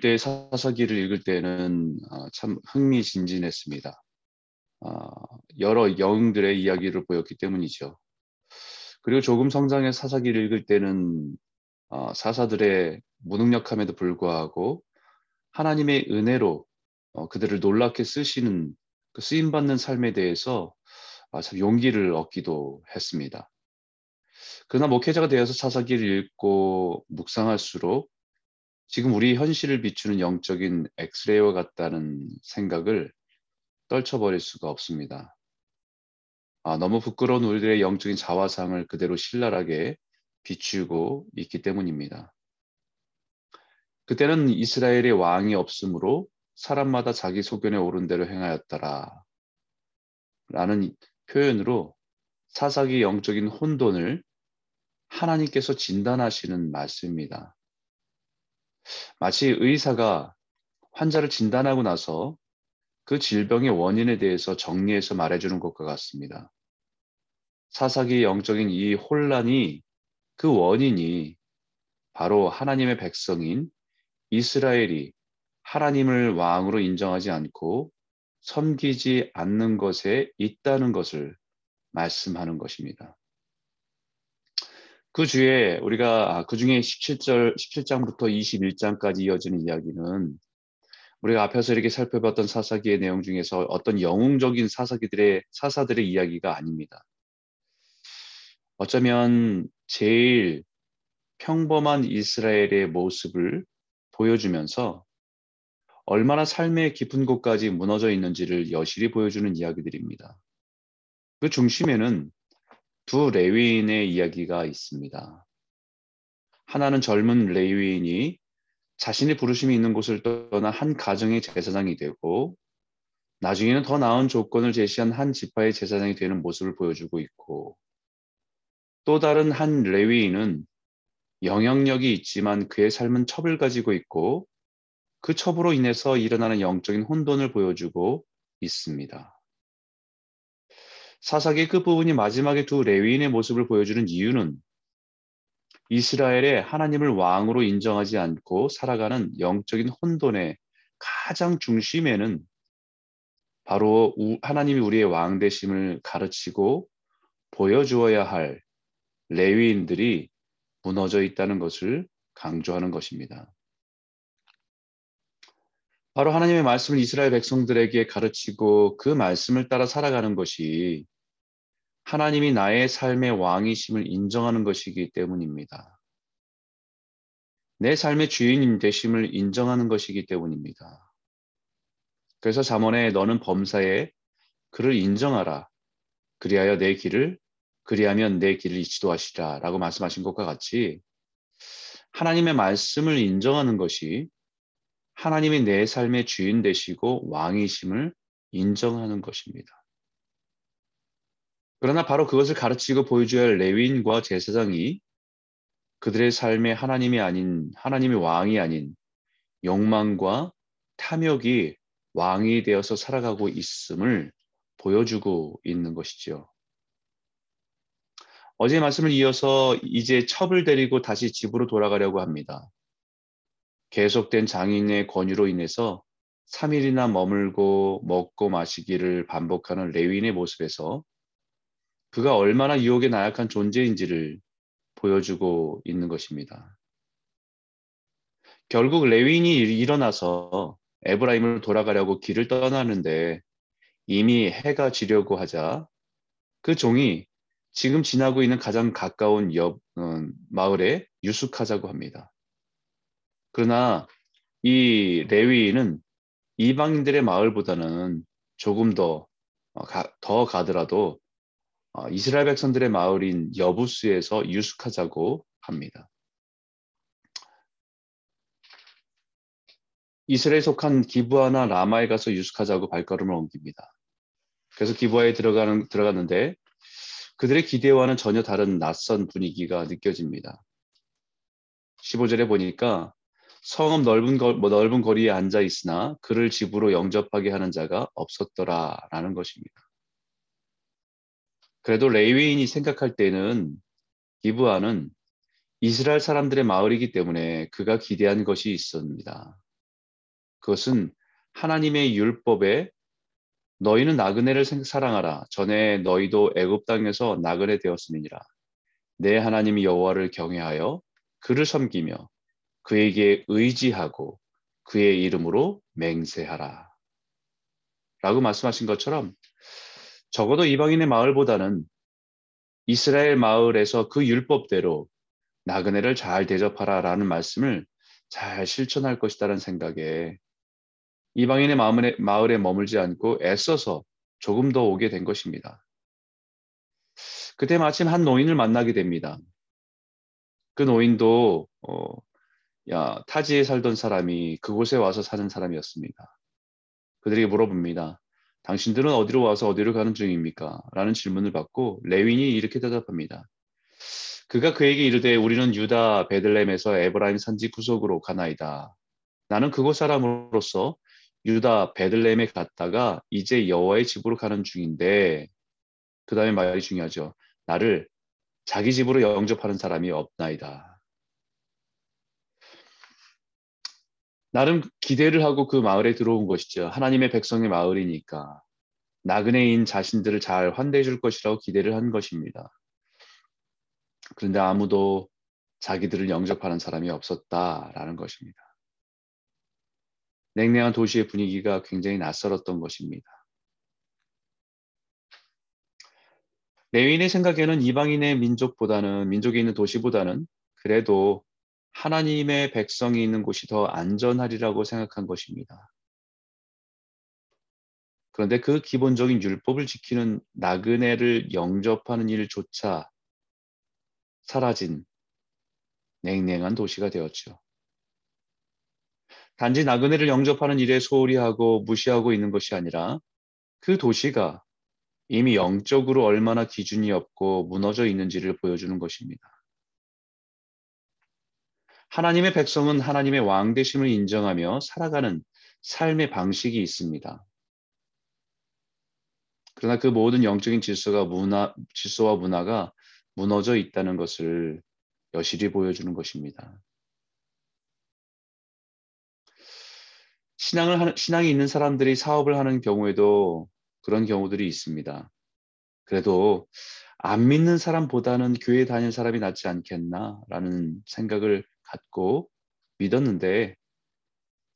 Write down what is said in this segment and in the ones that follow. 때 사사기를 읽을 때는 참 흥미진진했습니다. 여러 영웅들의 이야기를 보였기 때문이죠. 그리고 조금 성장해 사사기를 읽을 때는 사사들의 무능력함에도 불구하고 하나님의 은혜로 그들을 놀랍게 쓰시는 그 쓰임받는 삶에 대해서 참 용기를 얻기도 했습니다. 그러나 목회자가 되어서 사사기를 읽고 묵상할수록 지금 우리 현실을 비추는 영적인 엑스레이와 같다는 생각을 떨쳐버릴 수가 없습니다. 너무 부끄러운 우리들의 영적인 자화상을 그대로 신랄하게 비추고 있기 때문입니다. 그때는 이스라엘의 왕이 없으므로 사람마다 자기 소견에 옳은 대로 행하였더라 라는 표현으로 사사기 영적인 혼돈을 하나님께서 진단하시는 말씀입니다. 마치 의사가 환자를 진단하고 나서 그 질병의 원인에 대해서 정리해서 말해주는 것과 같습니다. 사사기의 영적인 이 혼란이 그 원인이 바로 하나님의 백성인 이스라엘이 하나님을 왕으로 인정하지 않고 섬기지 않는 것에 있다는 것을 말씀하는 것입니다. 그 중에 17장부터 21장까지 이어지는 이야기는 우리가 앞에서 이렇게 살펴봤던 사사기의 내용 중에서 어떤 영웅적인 사사들의 이야기가 아닙니다. 어쩌면 제일 평범한 이스라엘의 모습을 보여주면서 얼마나 삶의 깊은 곳까지 무너져 있는지를 여실히 보여주는 이야기들입니다. 그 중심에는 두 레위인의 이야기가 있습니다. 하나는 젊은 레위인이 자신의 부르심이 있는 곳을 떠나 한 가정의 제사장이 되고 나중에는 더 나은 조건을 제시한 한 지파의 제사장이 되는 모습을 보여주고 있고, 또 다른 한 레위인은 영향력이 있지만 그의 삶은 첩을 가지고 있고 그 첩으로 인해서 일어나는 영적인 혼돈을 보여주고 있습니다. 사사기의 끝부분이 마지막에 두 레위인의 모습을 보여주는 이유는 이스라엘의 하나님을 왕으로 인정하지 않고 살아가는 영적인 혼돈의 가장 중심에는 바로 하나님이 우리의 왕 되심을 가르치고 보여주어야 할 레위인들이 무너져 있다는 것을 강조하는 것입니다. 바로 하나님의 말씀을 이스라엘 백성들에게 가르치고 그 말씀을 따라 살아가는 것이 하나님이 나의 삶의 왕이심을 인정하는 것이기 때문입니다. 내 삶의 주인 되심을 인정하는 것이기 때문입니다. 그래서 잠언에 너는 범사에 그를 인정하라. 그리하면 내 길을 지도하시라 라고 말씀하신 것과 같이 하나님의 말씀을 인정하는 것이 하나님이 내 삶의 주인 되시고 왕이심을 인정하는 것입니다. 그러나 바로 그것을 가르치고 보여줘야 할 레위인과 제사장이 그들의 삶에 하나님이 왕이 아닌 욕망과 탐욕이 왕이 되어서 살아가고 있음을 보여주고 있는 것이죠. 어제의 말씀을 이어서 이제 첩을 데리고 다시 집으로 돌아가려고 합니다. 계속된 장인의 권유로 인해서 3일이나 머물고 먹고 마시기를 반복하는 레위인의 모습에서 그가 얼마나 유혹에 나약한 존재인지를 보여주고 있는 것입니다. 결국 레위인이 일어나서 에브라임을 돌아가려고 길을 떠나는데 이미 해가 지려고 하자 그 종이 지금 지나고 있는 가장 가까운 마을에 유숙하자고 합니다. 그러나 이 레위인은 이방인들의 마을보다는 조금 더 가더라도 이스라엘 백성들의 마을인 여부스에서 유숙하자고 합니다. 이스라엘에 속한 기브아나 라마에 가서 유숙하자고 발걸음을 옮깁니다. 그래서 기브아에 들어갔는데 그들의 기대와는 전혀 다른 낯선 분위기가 느껴집니다. 15절에 보니까 성읍 넓은 거리에 앉아 있으나 그를 집으로 영접하게 하는 자가 없었더라 라는 것입니다. 그래도 레위인이 생각할 때는 기브아는 이스라엘 사람들의 마을이기 때문에 그가 기대한 것이 있습니다. 그것은 하나님의 율법에 너희는 나그네를 사랑하라. 전에 너희도 애굽 땅에서 나그네 되었음이니라. 내 하나님 여호와를 경외하여 그를 섬기며 그에게 의지하고 그의 이름으로 맹세하라. 라고 말씀하신 것처럼 적어도 이방인의 마을보다는 이스라엘 마을에서 그 율법대로 나그네를 잘 대접하라라는 말씀을 잘 실천할 것이라는 생각에 이방인의 마을에 머물지 않고 애써서 조금 더 오게 된 것입니다. 그때 마침 한 노인을 만나게 됩니다. 그 노인도 타지에 살던 사람이 그곳에 와서 사는 사람이었습니다. 그들에게 물어봅니다. 당신들은 어디로 와서 어디로 가는 중입니까? 라는 질문을 받고 레위인이 이렇게 대답합니다. 그가 그에게 이르되 우리는 유다 베들레헴에서 에브라임 산지 구석으로 가나이다. 나는 그곳 사람으로서 유다 베들레헴에 갔다가 이제 여호와의 집으로 가는 중인데, 그 다음에 말이 중요하죠. 나를 자기 집으로 영접하는 사람이 없나이다. 나름 기대를 하고 그 마을에 들어온 것이죠. 하나님의 백성의 마을이니까 나그네인 자신들을 잘 환대해 줄 것이라고 기대를 한 것입니다. 그런데 아무도 자기들을 영접하는 사람이 없었다라는 것입니다. 냉랭한 도시의 분위기가 굉장히 낯설었던 것입니다. 레위인의 생각에는 이방인의 민족에 있는 도시보다는 그래도 하나님의 백성이 있는 곳이 더 안전하리라고 생각한 것입니다. 그런데 그 기본적인 율법을 지키는 나그네를 영접하는 일조차 사라진 냉랭한 도시가 되었죠. 단지 나그네를 영접하는 일에 소홀히 하고 무시하고 있는 것이 아니라 그 도시가 이미 영적으로 얼마나 기준이 없고 무너져 있는지를 보여주는 것입니다. 하나님의 백성은 하나님의 왕 되심을 인정하며 살아가는 삶의 방식이 있습니다. 그러나 그 모든 영적인 질서와 문화가 무너져 있다는 것을 여실히 보여주는 것입니다. 신앙이 있는 사람들이 사업을 하는 경우에도 그런 경우들이 있습니다. 그래도 안 믿는 사람보다는 교회에 다니는 사람이 낫지 않겠나라는 생각을 갖고 믿었는데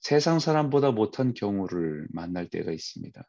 세상 사람보다 못한 경우를 만날 때가 있습니다.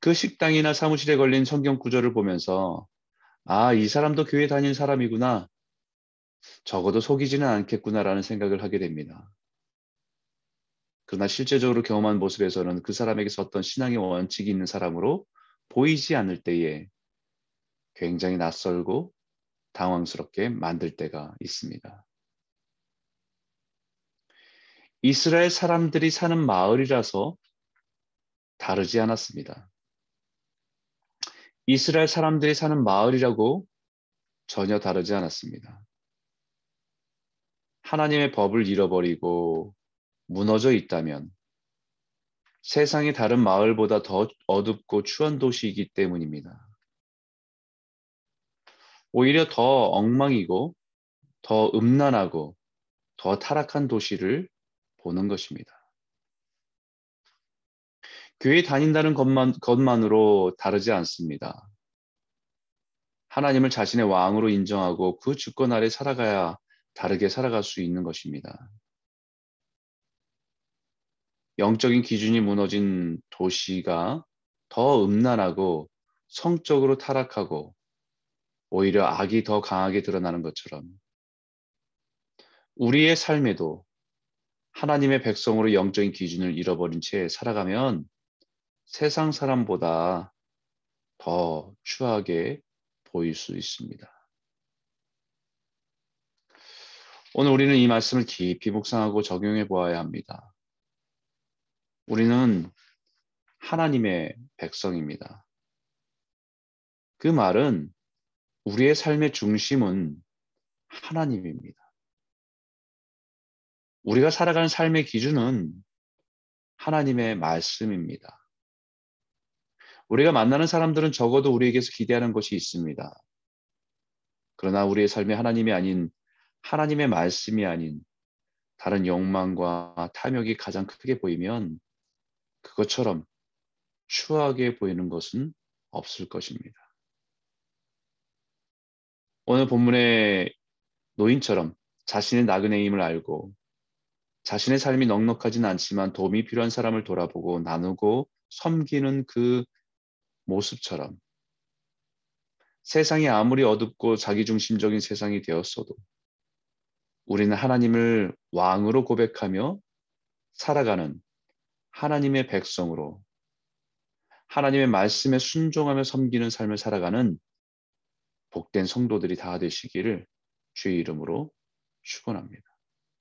그 식당이나 사무실에 걸린 성경 구절을 보면서 이 사람도 교회 다니는 사람이구나. 적어도 속이지는 않겠구나라는 생각을 하게 됩니다. 그러나 실제적으로 경험한 모습에서는 그 사람에게 섰던 신앙의 원칙이 있는 사람으로 보이지 않을 때에 굉장히 낯설고 당황스럽게 만들 때가 있습니다. 이스라엘 사람들이 사는 마을이라서 다르지 않았습니다. 이스라엘 사람들이 사는 마을이라고 전혀 다르지 않았습니다. 하나님의 법을 잃어버리고 무너져 있다면 세상의 다른 마을보다 더 어둡고 추한 도시이기 때문입니다. 오히려 더 엉망이고 더 음란하고 더 타락한 도시를 보는 것입니다. 교회에 다닌다는 것만으로 다르지 않습니다. 하나님을 자신의 왕으로 인정하고 그 주권 아래 살아가야 다르게 살아갈 수 있는 것입니다. 영적인 기준이 무너진 도시가 더 음란하고 성적으로 타락하고 오히려 악이 더 강하게 드러나는 것처럼 우리의 삶에도 하나님의 백성으로 영적인 기준을 잃어버린 채 살아가면 세상 사람보다 더 추하게 보일 수 있습니다. 오늘 우리는 이 말씀을 깊이 묵상하고 적용해 보아야 합니다. 우리는 하나님의 백성입니다. 그 말은 우리의 삶의 중심은 하나님입니다. 우리가 살아가는 삶의 기준은 하나님의 말씀입니다. 우리가 만나는 사람들은 적어도 우리에게서 기대하는 것이 있습니다. 그러나 우리의 삶에 하나님이 아닌, 하나님의 말씀이 아닌 다른 욕망과 탐욕이 가장 크게 보이면 그것처럼 추하게 보이는 것은 없을 것입니다. 오늘 본문의 노인처럼 자신의 나그네임을 알고 자신의 삶이 넉넉하진 않지만 도움이 필요한 사람을 돌아보고 나누고 섬기는 그 모습처럼 세상이 아무리 어둡고 자기중심적인 세상이 되었어도 우리는 하나님을 왕으로 고백하며 살아가는 하나님의 백성으로 하나님의 말씀에 순종하며 섬기는 삶을 살아가는 복된 성도들이 다 되시기를 주의 이름으로 축원합니다.